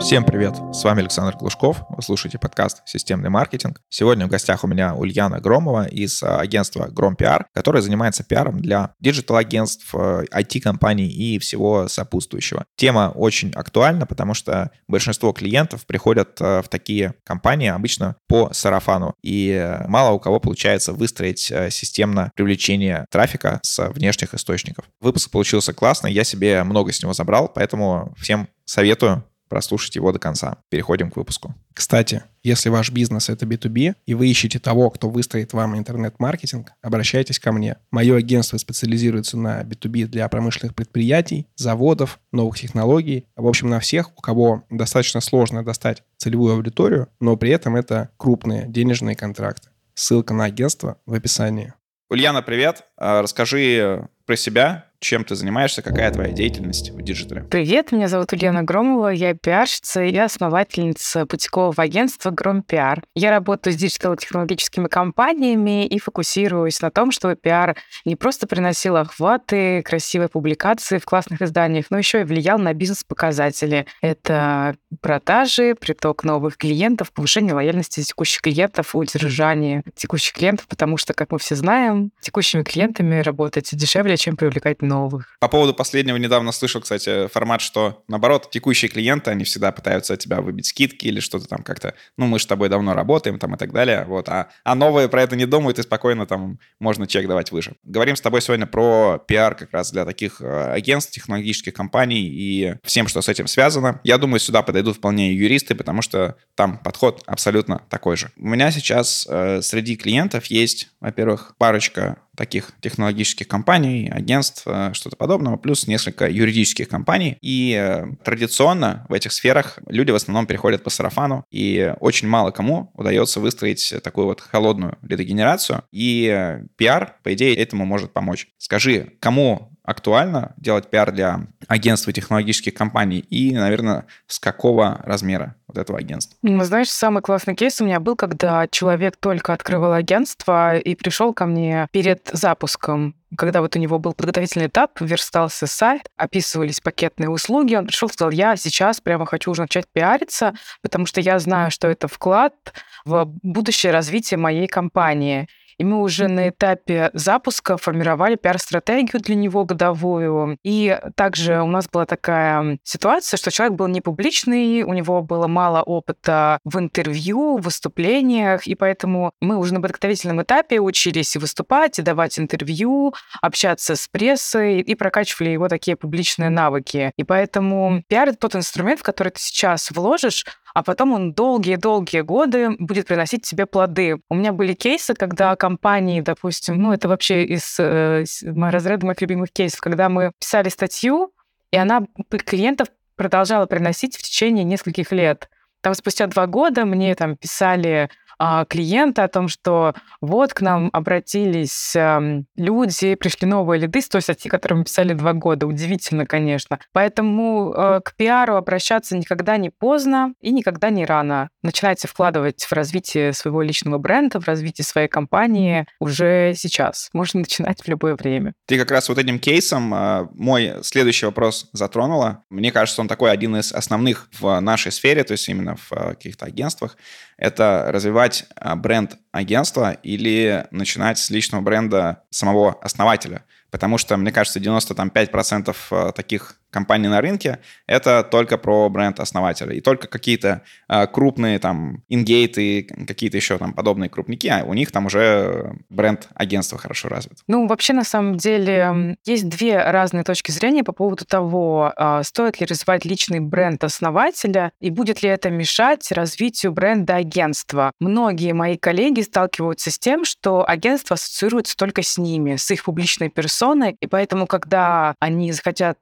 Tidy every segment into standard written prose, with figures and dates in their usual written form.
Всем привет, с вами Александр Глушков, вы слушаете подкаст «Системный маркетинг». Сегодня в гостях у меня Ульяна Громова из агентства «ГромПиар», которое занимается пиаром для диджитал-агентств, IT-компаний и всего сопутствующего. Тема очень актуальна, потому что большинство клиентов приходят в такие компании обычно по сарафану, и мало у кого получается выстроить системно привлечение трафика с внешних источников. Выпуск получился классный, я себе много с него забрал, поэтому всем советую прослушать его до конца. Переходим к выпуску. Кстати, если ваш бизнес — это B2B, и вы ищете того, кто выстроит вам интернет-маркетинг, обращайтесь ко мне. Мое агентство специализируется на B2B для промышленных предприятий, заводов, новых технологий. В общем, на всех, у кого достаточно сложно достать целевую аудиторию, но при этом это крупные денежные контракты. Ссылка на агентство в описании. Ульяна, привет. Расскажи про себя. Чем ты занимаешься? Какая твоя деятельность в диджитале? Привет, меня зовут Ульяна Громова, я пиарщица и основательница путикового агентства «ГромПиар». Я работаю с диджитал-технологическими компаниями и фокусируюсь на том, чтобы пиар не просто приносил охваты, красивые публикации в классных изданиях, но еще и влиял на бизнес-показатели. Это продажи, приток новых клиентов, повышение лояльности текущих клиентов, удержание текущих клиентов, потому что, как мы все знаем, текущими клиентами работать дешевле, чем привлекать новых. По поводу последнего недавно слышал, кстати, формат, что, наоборот, текущие клиенты, они всегда пытаются от тебя выбить скидки или что-то там как-то, ну, мы же с тобой давно работаем там и так далее, вот, а новые про это не думают и спокойно там можно чек давать выше. Говорим с тобой сегодня про пиар как раз для таких агентств, технологических компаний и всем, что с этим связано. Я думаю, сюда подойдут вполне юристы, потому что там подход абсолютно такой же. У меня сейчас среди клиентов есть, во-первых, парочка таких технологических компаний, агентств, что-то подобного, плюс несколько юридических компаний. И традиционно в этих сферах люди в основном переходят по сарафану, и очень мало кому удается выстроить такую вот холодную лидогенерацию, и пиар, по идее, этому может помочь. Скажи, кому актуально делать пиар для агентств и технологических компаний, и, наверное, с какого размера вот этого агентства? Ну, знаешь, самый классный кейс у меня был, когда человек только открывал агентство и пришел ко мне перед запуском, когда вот у него был подготовительный этап, верстался сайт, описывались пакетные услуги, он пришел и сказал, я сейчас прямо хочу уже начать пиариться, потому что я знаю, что это вклад в будущее развитие моей компании. И мы уже на этапе запуска формировали пиар-стратегию для него годовую. И также у нас была такая ситуация, что человек был не публичный, у него было мало опыта в интервью, в выступлениях, и поэтому мы уже на подготовительном этапе учились и выступать, и давать интервью, общаться с прессой, и прокачивали его такие публичные навыки. И поэтому пиар — это тот инструмент, в который ты сейчас вложишь, а потом он долгие-долгие годы будет приносить тебе плоды. У меня были кейсы, когда компании, допустим, ну это вообще из разряда моих любимых кейсов, когда мы писали статью, и она клиентов продолжала приносить в течение нескольких лет. Там спустя 2 года мне там писали клиенты о том, что вот к нам обратились люди, пришли новые лиды с той статьи, которую мы писали 2 года. Удивительно, конечно. Поэтому к пиару обращаться никогда не поздно и никогда не рано. Начинайте вкладывать в развитие своего личного бренда, в развитие своей компании уже сейчас. Можно начинать в любое время. Ты как раз вот этим кейсом мой следующий вопрос затронула. Мне кажется, он такой один из основных в нашей сфере, то есть именно в каких-то агентствах. Это развивать бренд агентства или начинать с личного бренда самого основателя. Потому что, мне кажется, 95% таких компаний на рынке — это только про бренд основателя. И только какие-то крупные там ингейты, какие-то еще там подобные крупники, а у них там уже бренд агентства хорошо развит. Ну, вообще, на самом деле, есть 2 разные точки зрения по поводу того, стоит ли развивать личный бренд основателя и будет ли это мешать развитию бренда агентства. Многие мои коллеги сталкиваются с тем, что агентство ассоциируется только с ними, с их публичной персоной, и поэтому, когда они захотят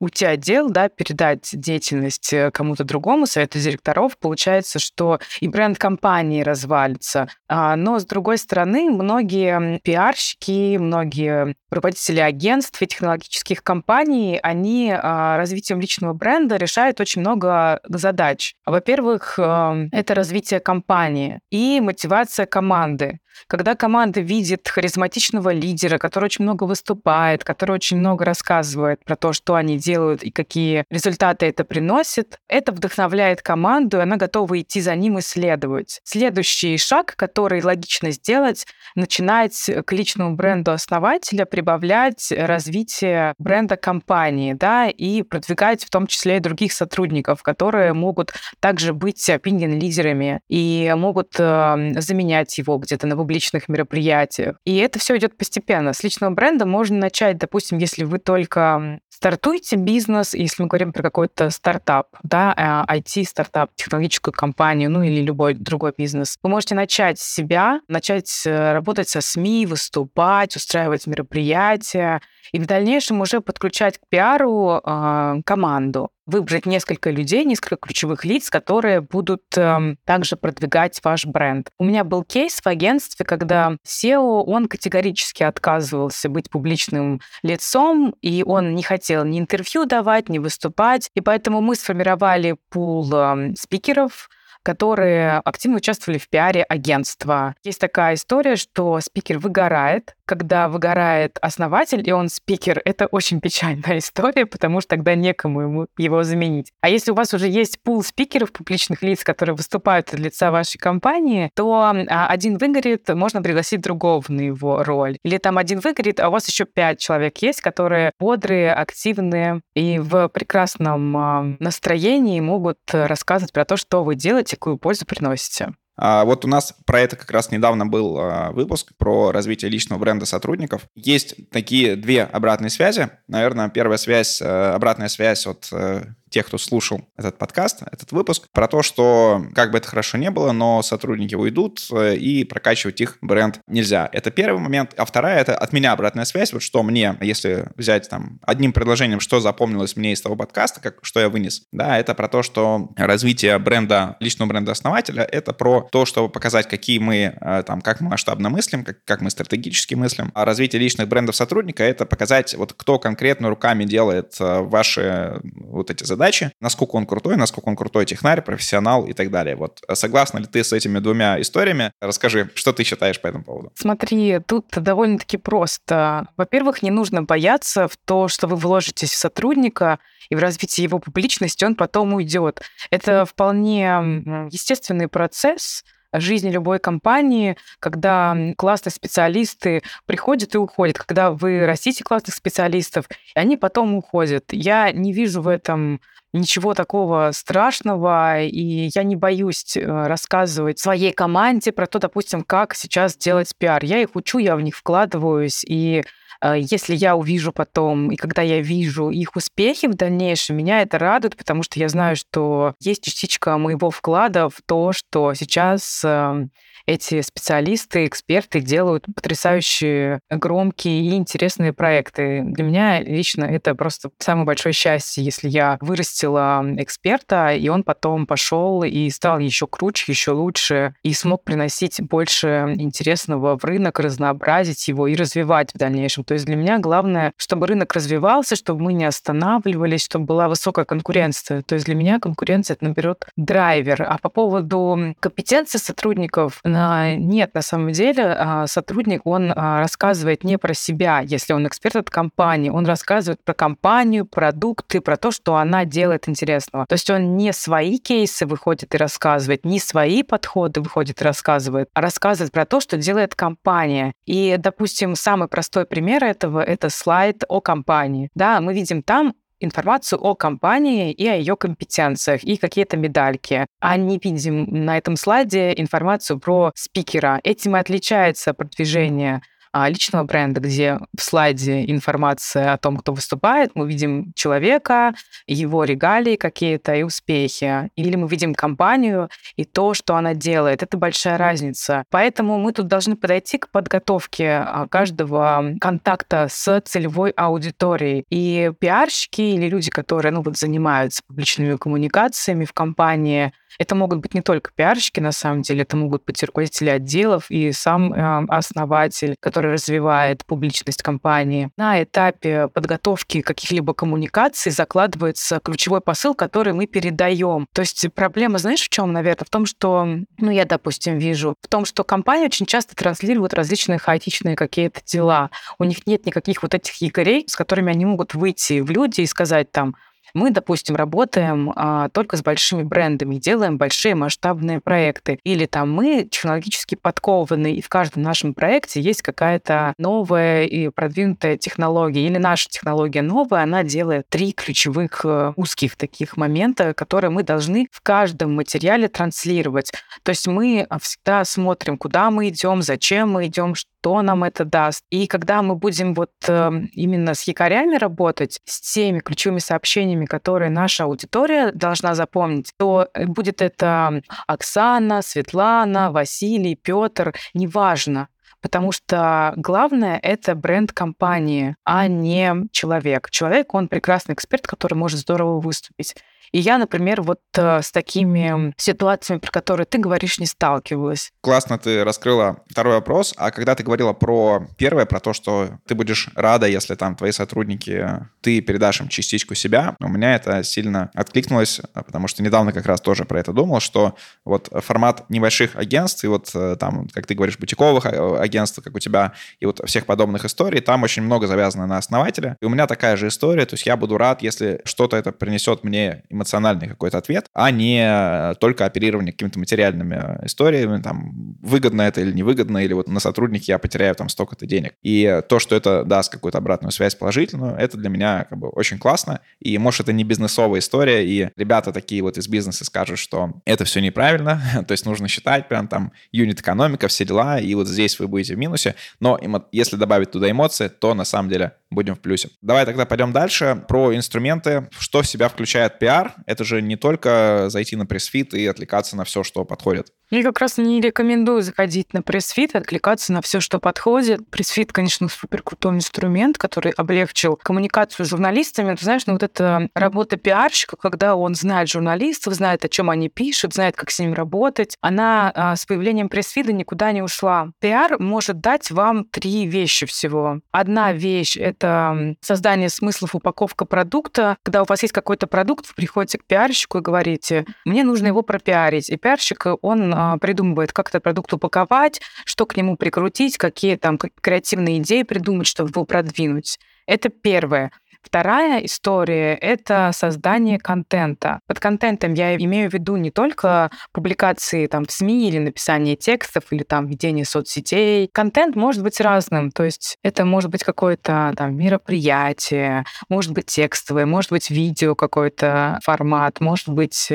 уйти от дел, да, передать деятельность кому-то другому, совету директоров, получается, что и бренд компании развалится. Но, с другой стороны, многие пиарщики, многие руководители агентств и технологических компаний, они развитием личного бренда решают очень много задач. Во-первых, это развитие компании и мотивация команды. Когда команда видит харизматичного лидера, который очень много выступает, который очень много рассказывает про то, что они делают и какие результаты это приносит, это вдохновляет команду, и она готова идти за ним и следовать. Следующий шаг, который логично сделать, начинать к личному бренду основателя прибавлять развитие бренда компании, да, и продвигать в том числе и других сотрудников, которые могут также быть опинион-лидерами и могут заменять его где-то на публичных мероприятиях. И это все идет постепенно. С личного бренда можно начать, допустим, если вы только стартуете бизнес, если мы говорим про какой-то стартап, да, IT-стартап, технологическую компанию, ну или любой другой бизнес, вы можете начать с себя, начать работать со СМИ, выступать, устраивать мероприятия и в дальнейшем уже подключать к пиару команду. Выбрать несколько людей, несколько ключевых лиц, которые будут также продвигать ваш бренд. У меня был кейс в агентстве, когда SEO, он категорически отказывался быть публичным лицом, и он не хотел ни интервью давать, ни выступать. И поэтому мы сформировали пул спикеров, которые активно участвовали в пиаре агентства. Есть такая история, что спикер выгорает. Когда выгорает основатель, и он спикер, это очень печальная история, потому что тогда некому его заменить. А если у вас уже есть пул спикеров, публичных лиц, которые выступают от лица вашей компании, то один выгорит, можно пригласить другого на его роль. Или там один выгорит, а у вас еще 5 человек есть, которые бодрые, активные и в прекрасном настроении могут рассказывать про то, что вы делаете, какую пользу приносите. Вот у нас про это как раз недавно был выпуск про развитие личного бренда сотрудников. Есть такие две обратные связи. Наверное, первая связь, обратная связь от тех, кто слушал этот подкаст, этот выпуск, про то, что как бы это хорошо не было, но сотрудники уйдут, и прокачивать их бренд нельзя. Это первый момент. А вторая — это от меня обратная связь. Вот что мне, если взять там одним предложением, что запомнилось мне из того подкаста, как, что я вынес, да, это про то, что развитие бренда, личного бренда основателя, это про то, чтобы показать, какие мы, там, как мы масштабно мыслим, как мы стратегически мыслим. А развитие личных брендов сотрудника — это показать, вот кто конкретно руками делает ваши вот эти задачи, насколько он крутой, технарь, профессионал и так далее. Вот согласна ли ты с этими двумя историями? Расскажи, что ты считаешь по этому поводу? Смотри, тут довольно-таки просто. Во-первых, не нужно бояться в то, что вы вложитесь в сотрудника, и в развитии его публичности он потом уйдет. Это вполне естественный процесс жизни любой компании, когда классные специалисты приходят и уходят, когда вы растите классных специалистов, и они потом уходят. Я не вижу в этом ничего такого страшного, и я не боюсь рассказывать своей команде про то, допустим, как сейчас делать пиар. Я их учу, я в них вкладываюсь, и если я увижу потом, и когда я вижу их успехи в дальнейшем, меня это радует, потому что я знаю, что есть частичка моего вклада в то, что сейчас эти специалисты, эксперты делают потрясающие, громкие и интересные проекты. Для меня лично это просто самое большое счастье, если я вырастила эксперта, и он потом пошел и стал еще круче, еще лучше, и смог приносить больше интересного в рынок, разнообразить его и развивать в дальнейшем. То есть для меня главное, чтобы рынок развивался, чтобы мы не останавливались, чтобы была высокая конкуренция. То есть для меня конкуренция — это, наоборот, драйвер. А по поводу компетенции сотрудников — нет, на самом деле сотрудник, он рассказывает не про себя, если он эксперт от компании, он рассказывает про компанию, продукты, про то, что она делает интересного. То есть он не свои кейсы выходит и рассказывает, не свои подходы выходит и рассказывает, а рассказывает про то, что делает компания. И, допустим, самый простой пример этого — это слайд о компании. Да, мы видим там информацию о компании и о ее компетенциях, и какие-то медальки. А не видим на этом слайде информацию про спикера. Этим и отличается продвижение личного бренда, где в слайде информация о том, кто выступает, мы видим человека, его регалии какие-то и успехи. Или мы видим компанию и то, что она делает. Это большая разница. Поэтому мы тут должны подойти к подготовке каждого контакта с целевой аудиторией. И пиарщики или люди, которые занимаются публичными коммуникациями в компании, Это могут быть не только пиарщики, на самом деле, это могут быть руководители отделов и сам основатель, который развивает публичность компании. На этапе подготовки каких-либо коммуникаций закладывается ключевой посыл, который мы передаем. То есть проблема, знаешь, в чем, наверное? В том, что, я, допустим, вижу, в том, что компании очень часто транслируют различные хаотичные какие-то дела. У них нет никаких вот этих якорей, с которыми они могут выйти в люди и сказать там: мы, допустим, работаем только с большими брендами, делаем большие масштабные проекты. Или там мы технологически подкованы, и в каждом нашем проекте есть какая-то новая и продвинутая технология. Или наша технология новая, она делает 3 ключевых узких таких момента, которые мы должны в каждом материале транслировать. То есть мы всегда смотрим, куда мы идем, зачем мы идем, что нам это даст. И когда мы будем вот именно с якорями работать, с теми ключевыми сообщениями, которые наша аудитория должна запомнить, то будет это Оксана, Светлана, Василий, Петр, неважно. Потому что главное — это бренд компании, а не человек. Человек, он прекрасный эксперт, который может здорово выступить. И я, например, вот с такими ситуациями, про которые ты говоришь, не сталкивалась. Классно ты раскрыла второй вопрос. А когда ты говорила про первое, про то, что ты будешь рада, если там твои сотрудники, ты передашь им частичку себя, у меня это сильно откликнулось, потому что недавно как раз тоже про это думал, что вот формат небольших агентств и вот там, как ты говоришь, бутиковых агентств, как у тебя, и вот всех подобных историй, там очень много завязано на основателя. И у меня такая же история, то есть я буду рад, если что-то это принесет мне эмоциональный какой-то ответ, а не только оперирование какими-то материальными историями, там, выгодно это или невыгодно, или вот на сотруднике я потеряю там столько-то денег. И то, что это даст какую-то обратную связь положительную, это для меня как бы очень классно. И, может, это не бизнесовая история, и ребята такие вот из бизнеса скажут, что это все неправильно, то есть нужно считать прям там юнит-экономика, все дела, и вот здесь вы будете в минусе. Но если добавить туда эмоции, то на самом деле будем в плюсе. Давай тогда пойдем дальше про инструменты, что в себя включает пиар. Это же не только зайти на пресс-фит и откликаться на все, что подходит. Я как раз не рекомендую заходить на пресс-фит, откликаться на все, что подходит. Пресс-фит, конечно, суперкрутой инструмент, который облегчил коммуникацию с журналистами. Ты знаешь, вот эта работа пиарщика, когда он знает журналистов, знает, о чем они пишут, знает, как с ними работать, она с появлением пресс-фида никуда не ушла. Пиар может дать вам 3 вещи всего. Одна вещь — это создание смыслов, упаковка продукта. Когда у вас есть какой-то продукт, вы приходите к пиарщику и говорите: мне нужно его пропиарить. И пиарщик, он придумывает, как этот продукт упаковать, что к нему прикрутить, какие там креативные идеи придумать, чтобы его продвинуть. Это первое. Вторая история — это создание контента. Под контентом я имею в виду не только публикации там, в СМИ или написание текстов, или там, ведение соцсетей. Контент может быть разным. То есть это может быть какое-то там, мероприятие, может быть текстовое, может быть видео какой-то формат, может быть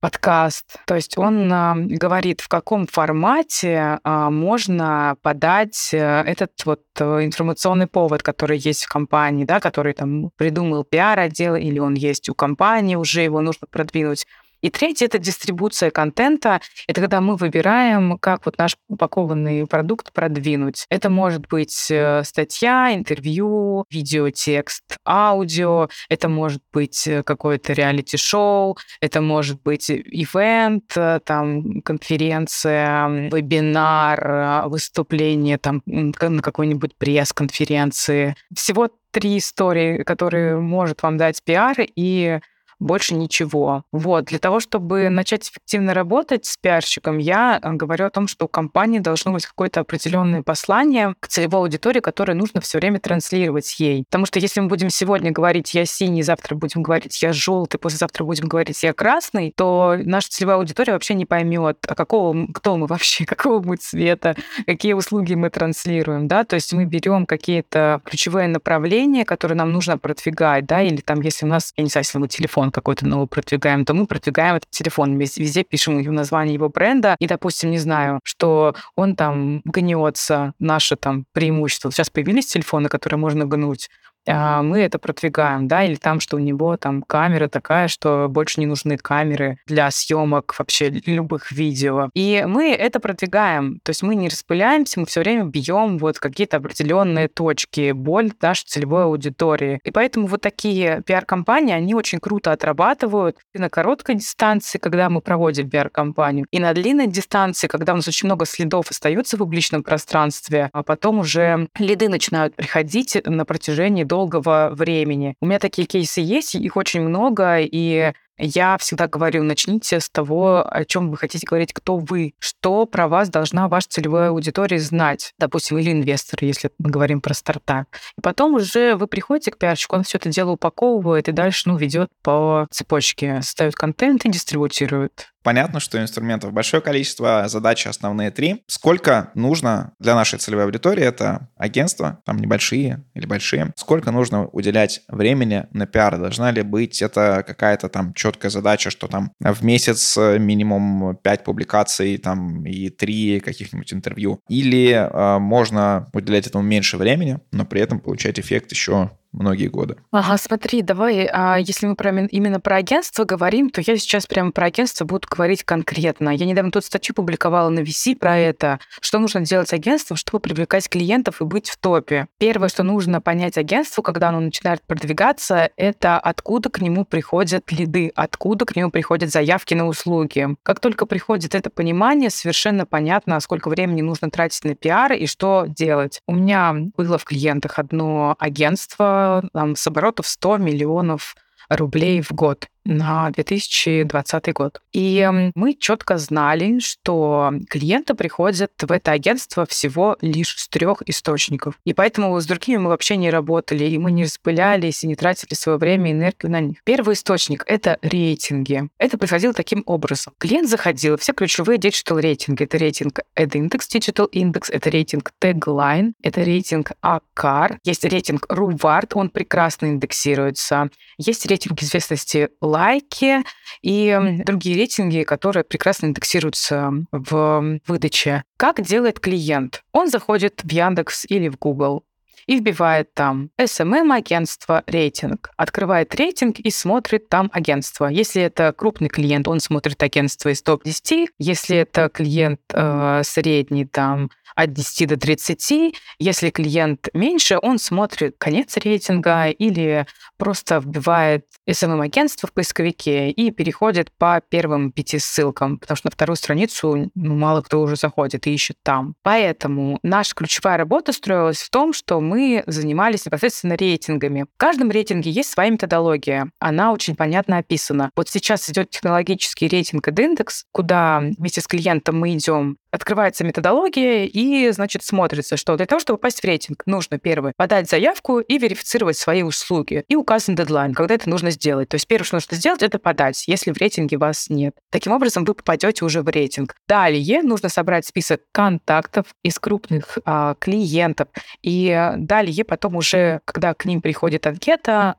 подкаст. То есть он говорит, в каком формате можно подать этот вот информационный повод, который есть в компании, да, который там придумал пиар-отдел, или он есть у компании, уже его нужно продвинуть. И третье — это дистрибуция контента. Это когда мы выбираем, как вот наш упакованный продукт продвинуть. Это может быть статья, интервью, видеотекст, аудио. Это может быть какое-то реалити-шоу. Это может быть ивент, там, конференция, вебинар, выступление там, на какой-нибудь пресс-конференции. Всего 3 истории, которые может вам дать пиар, и больше ничего. Вот. Для того, чтобы начать эффективно работать с пиарщиком, я говорю о том, что у компании должно быть какое-то определенное послание к целевой аудитории, которое нужно все время транслировать ей. Потому что если мы будем сегодня говорить «я синий», завтра будем говорить «я желтый», послезавтра будем говорить «я красный», то наша целевая аудитория вообще не поймет, кто мы вообще, какого мы цвета, какие услуги мы транслируем. Да? То есть мы берем какие-то ключевые направления, которые нам нужно продвигать. Да? Или там, если у нас, я не знаю, если мы телефон какой-то новый продвигаем, то мы продвигаем этот телефон. Везде пишем название его бренда. И, допустим, не знаю, что он там гнется, наше там преимущество. Сейчас появились телефоны, которые можно гнуть. мы это продвигаем, да, или там, что у него там камера такая, что больше не нужны камеры для съемок вообще любых видео. И мы это продвигаем, то есть мы не распыляемся, мы все время бьем вот какие-то определенные точки, боль нашей целевой аудитории. И поэтому вот такие пиар-компании, они очень круто отрабатывают и на короткой дистанции, когда мы проводим пиар-компанию, и на длинной дистанции, когда у нас очень много следов остается в публичном пространстве, а потом уже лиды начинают приходить на протяжении долгого времени. У меня такие кейсы есть, их очень много, и я всегда говорю, начните с того, о чем вы хотите говорить, кто вы, что про вас должна ваша целевая аудитория знать, допустим, или инвестор, если мы говорим про стартап. И потом уже вы приходите к пиарщику, он все это дело упаковывает и дальше, ведет по цепочке, создает контент и дистрибутирует. Понятно, что инструментов большое количество, задачи основные 3. Сколько нужно для нашей целевой аудитории, это агентства, там небольшие или большие, сколько нужно уделять времени на пиар? Должна ли быть это какая-то там четкая задача, что там в месяц минимум 5 публикаций там, и 3 каких-нибудь интервью? Или можно уделять этому меньше времени, но при этом получать эффект еще многие годы. Ага, смотри, давай, если мы именно про агентство говорим, то я сейчас прямо про агентство буду говорить конкретно. Я недавно тут статью публиковала на VC про это, что нужно делать агентству, чтобы привлекать клиентов и быть в топе. Первое, что нужно понять агентству, когда оно начинает продвигаться, это откуда к нему приходят лиды, откуда к нему приходят заявки на услуги. Как только приходит это понимание, совершенно понятно, сколько времени нужно тратить на пиар и что делать. У меня было в клиентах одно агентство, там, с оборотов 100 миллионов рублей в год на 2020 год. И мы четко знали, что клиенты приходят в это агентство всего лишь с 3 источников. И поэтому с другими мы вообще не работали, и мы не распылялись, и не тратили свое время и энергию на них. Первый источник — это рейтинги. Это происходило таким образом. Клиент заходил, все ключевые диджитал рейтинги. Это рейтинг AdIndex, Digital Index, это рейтинг Тэглайн, это рейтинг АКАР, есть рейтинг RUVARD, он прекрасно индексируется, есть рейтинг известности лайки и другие рейтинги, которые прекрасно индексируются в выдаче. Как делает клиент? Он заходит в Яндекс или в Google и вбивает там SMM-агентство рейтинг, открывает рейтинг и смотрит там агентство. Если это крупный клиент, он смотрит агентство из топ-10, если это клиент средний, там, от 10 до 30, если клиент меньше, он смотрит конец рейтинга или просто вбивает SMM-агентство в поисковике и переходит по первым 5 ссылкам, потому что на вторую страницу мало кто уже заходит и ищет там. Поэтому наша ключевая работа строилась в том, что мы занимались непосредственно рейтингами. В каждом рейтинге есть своя методология. Она очень понятно описана. Вот сейчас идет технологический рейтинг AdIndex, куда вместе с клиентом мы идем. Открывается методология и, значит, смотрится, что для того, чтобы попасть в рейтинг, нужно, первое, подать заявку и верифицировать свои услуги. И указан дедлайн, когда это нужно сделать. То есть первое, что нужно сделать, это подать, если в рейтинге вас нет. Таким образом, вы попадете уже в рейтинг. Далее нужно собрать список контактов из крупных клиентов. И далее потом уже, когда к ним приходит анкета,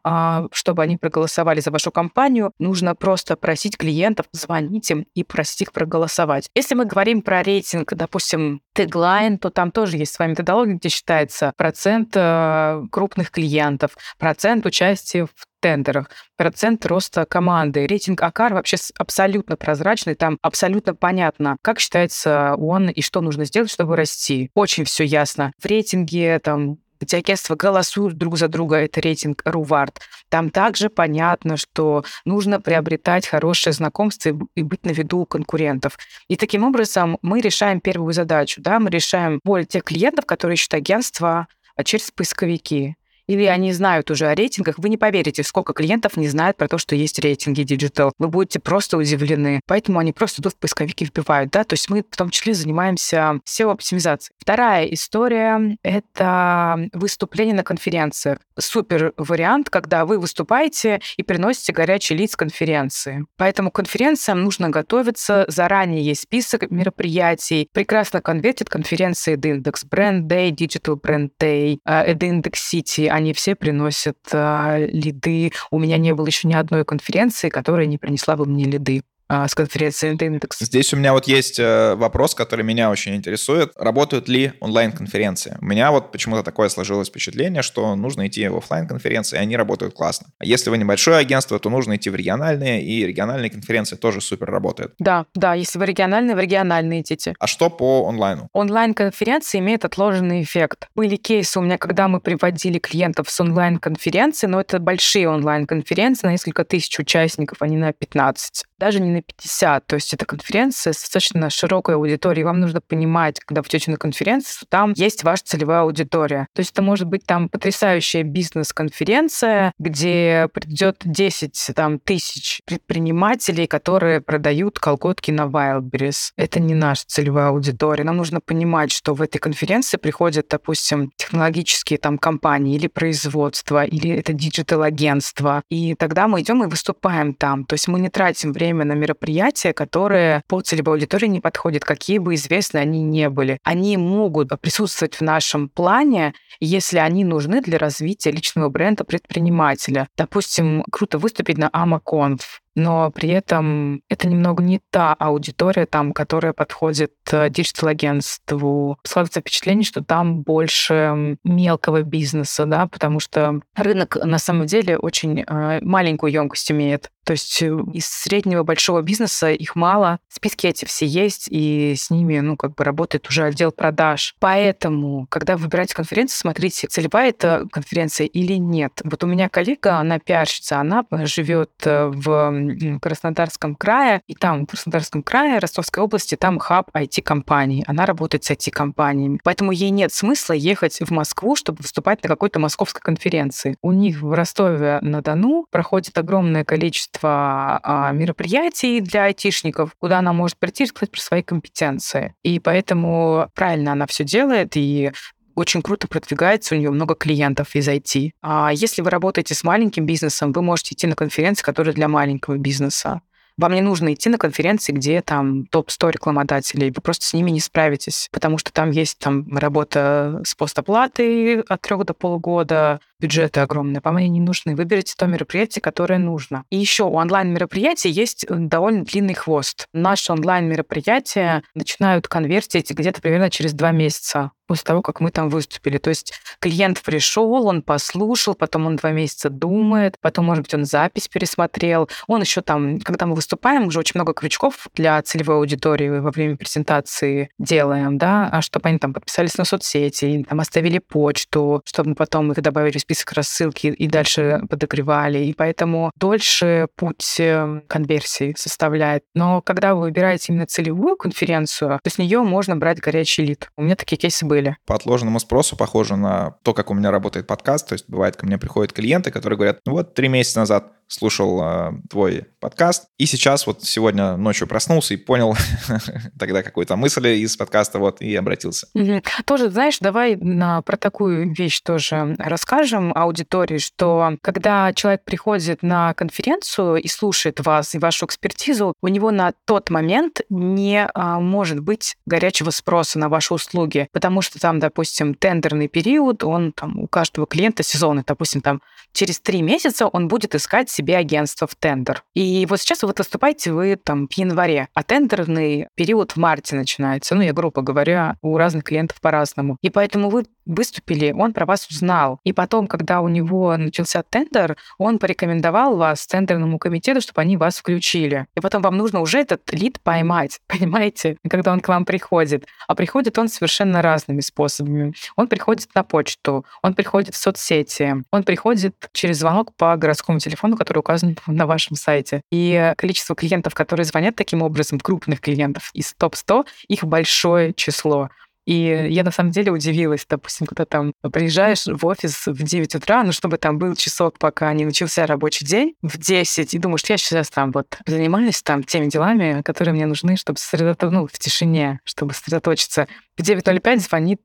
чтобы они проголосовали за вашу компанию, нужно просто просить клиентов, звонить им и просить их проголосовать. Если мы говорим про рейтинг, допустим, Тэглайн, то там тоже есть своя методология, где считается процент крупных клиентов, процент участия в тендерах, процент роста команды. Рейтинг АКАР вообще абсолютно прозрачный, там абсолютно понятно, как считается он и что нужно сделать, чтобы расти. Очень все ясно. В рейтинге там, где агентства голосуют друг за друга, это рейтинг RUVARD. Там также понятно, что нужно приобретать хорошее знакомство и быть на виду у конкурентов. И таким образом мы решаем первую задачу. Да? Мы решаем боль тех клиентов, которые ищут агентства через поисковики. Или они знают уже о рейтингах. Вы не поверите, сколько клиентов не знают про то, что есть рейтинги Digital. Вы будете просто удивлены. Поэтому они просто идут в поисковики и вбивают. Да? То есть мы в том числе занимаемся SEO-оптимизацией. Вторая история — это выступление на конференциях. Супер вариант, когда вы выступаете и приносите горячий лид с конференции. Поэтому к конференциям нужно готовиться. Заранее есть список мероприятий. Прекрасно конвертит конференции AdIndex. Brand Day, Digital Brand Day, AdIndex City — они все приносят лиды. У меня не было еще ни одной конференции, которая не принесла бы мне лиды. с конференции AdIndex. Здесь у меня вот есть вопрос, который меня очень интересует. Работают ли онлайн-конференции? У меня вот почему-то такое сложилось впечатление, что нужно идти в офлайн-конференции, и они работают классно. А если вы небольшое агентство, то нужно идти в региональные, и региональные конференции тоже супер работают. Да, если вы региональные, в региональные идите. А что по онлайну? Онлайн-конференции имеют отложенный эффект. Были кейсы у меня, когда мы приводили клиентов с онлайн-конференции, но это большие онлайн-конференции на несколько тысяч участников, а не на 15. Даже не на 50. То есть это конференция с достаточно широкой аудиторией. Вам нужно понимать, когда вы идете на конференцию, что там есть ваша целевая аудитория. То есть это может быть там потрясающая бизнес-конференция, где придет 10 тысяч предпринимателей, которые продают колготки на Wildberries. Это не наша целевая аудитория. Нам нужно понимать, что в этой конференции приходят, допустим, технологические компании или производства, или это диджитал-агентство. И тогда мы идем и выступаем там. То есть мы не тратим время на мероприятия, которые по целевой аудитории не подходят, какие бы известны они не были. Они могут присутствовать в нашем плане, если они нужны для развития личного бренда предпринимателя. Допустим, круто выступить на АмоКонф, но при этом это немного не та аудитория, которая подходит диджитал-агентству. Складывается впечатление, что там больше мелкого бизнеса, потому что рынок на самом деле очень маленькую емкость имеет. То есть из среднего большого бизнеса их мало. Списки эти все есть, и с ними работает уже отдел продаж. Поэтому, когда вы выбираете конференцию, смотрите, целевая это конференция или нет. Вот у меня коллега, она пиарщица, она живет в Краснодарском крае, и там в Краснодарском крае, Ростовской области, там хаб IT-компаний. Она работает с IT-компаниями. Поэтому ей нет смысла ехать в Москву, чтобы выступать на какой-то московской конференции. У них в Ростове-на-Дону проходит огромное количество мероприятий для айтишников, куда она может прийти и сказать про свои компетенции. И поэтому правильно она все делает, и очень круто продвигается, у нее много клиентов из IT. А если вы работаете с маленьким бизнесом, вы можете идти на конференции, которые для маленького бизнеса. Вам не нужно идти на конференции, где топ-100 рекламодателей, вы просто с ними не справитесь, потому что там есть работа с постоплатой от 3 до полугода, бюджеты огромные, по мне, не нужны. Выберите то мероприятие, которое нужно. И еще у онлайн-мероприятий есть довольно длинный хвост. Наши онлайн-мероприятия начинают конвертить где-то примерно через 2 месяца после того, как мы там выступили. То есть клиент пришел, он послушал, потом он 2 месяца думает, потом, может быть, он запись пересмотрел. Он еще когда мы выступаем, уже очень много крючков для целевой аудитории во время презентации делаем, чтобы они подписались на соцсети, оставили почту, чтобы потом их добавили в список рассылки и дальше подогревали. И поэтому дольше путь конверсии составляет. Но когда вы выбираете именно целевую конференцию, то с нее можно брать горячий лид. У меня такие кейсы были. По отложенному спросу похоже на то, как у меня работает подкаст. То есть бывает, ко мне приходят клиенты, которые говорят, вот 3 месяца назад слушал твой подкаст, и сейчас вот сегодня ночью проснулся и понял тогда какую-то мысль из подкаста, и обратился. Тоже, знаешь, давай про такую вещь тоже расскажем аудитории, что когда человек приходит на конференцию и слушает вас и вашу экспертизу, у него на тот момент не может быть горячего спроса на ваши услуги, потому что допустим, тендерный период, он у каждого клиента сезонный, допустим, через 3 месяца он будет искать себе агентство в тендер. И вот сейчас вы выступаете вы в январе, а тендерный период в марте начинается. Я грубо говоря, у разных клиентов по-разному. И поэтому вы выступили, он про вас узнал. И потом, когда у него начался тендер, он порекомендовал вас тендерному комитету, чтобы они вас включили. И потом вам нужно уже этот лид поймать, понимаете, когда он к вам приходит. А приходит он совершенно разными способами. Он приходит на почту, он приходит в соцсети, он приходит через звонок по городскому телефону, который указан на вашем сайте. И количество клиентов, которые звонят таким образом, крупных клиентов из топ-100, их большое число. И я на самом деле удивилась, допустим, когда приезжаешь в офис в 9 утра, чтобы был часок, пока не начался рабочий день, в 10, и думаешь, я сейчас занимаюсь теми делами, которые мне нужны, чтобы в тишине, чтобы сосредоточиться. В 9:05 звонит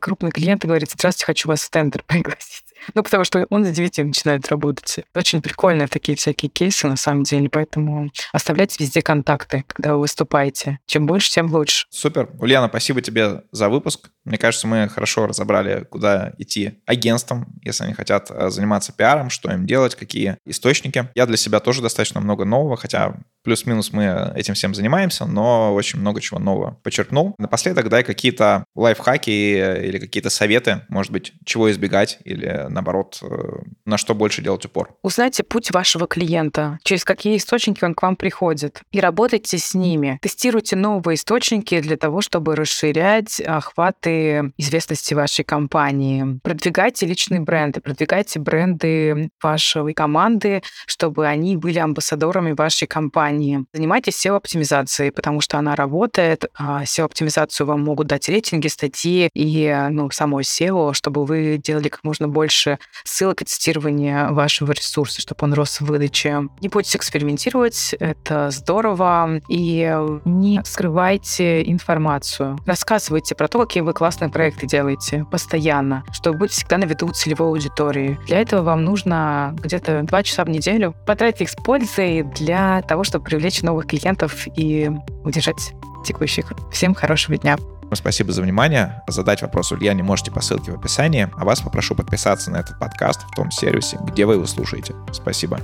крупный клиент и говорит, здравствуйте, хочу вас в тендер пригласить. Потому что он за 9 начинает работать. Очень прикольные такие всякие кейсы, на самом деле. Поэтому оставляйте везде контакты, когда вы выступаете. Чем больше, тем лучше. Супер. Ульяна, спасибо тебе за выпуск. Мне кажется, мы хорошо разобрали, куда идти агентствам, если они хотят заниматься пиаром, что им делать, какие источники. Я для себя тоже достаточно много нового, хотя плюс-минус мы этим всем занимаемся, но очень много чего нового почерпнул. Напоследок дай какие-то лайфхаки или какие-то советы, может быть, чего избегать или, наоборот, на что больше делать упор. Узнайте путь вашего клиента, через какие источники он к вам приходит, и работайте с ними. Тестируйте новые источники для того, чтобы расширять охваты известности вашей компании. Продвигайте личные бренды, продвигайте бренды вашей команды, чтобы они были амбассадорами вашей компании. Занимайтесь SEO-оптимизацией, потому что она работает. SEO-оптимизацию вам могут дать рейтинги, статьи и само SEO, чтобы вы делали как можно больше ссылок и тестирования вашего ресурса, чтобы он рос в выдаче. Не бойтесь экспериментировать, это здорово. И не скрывайте информацию. Рассказывайте про то, какие вы классные проекты делаете постоянно, чтобы быть всегда на виду целевой аудитории. Для этого вам нужно где-то 2 часа в неделю потратить их с пользой для того, чтобы привлечь новых клиентов и удержать текущих. Всем хорошего дня. Спасибо за внимание. Задать вопрос Ульяне можете по ссылке в описании. А вас попрошу подписаться на этот подкаст в том сервисе, где вы его слушаете. Спасибо.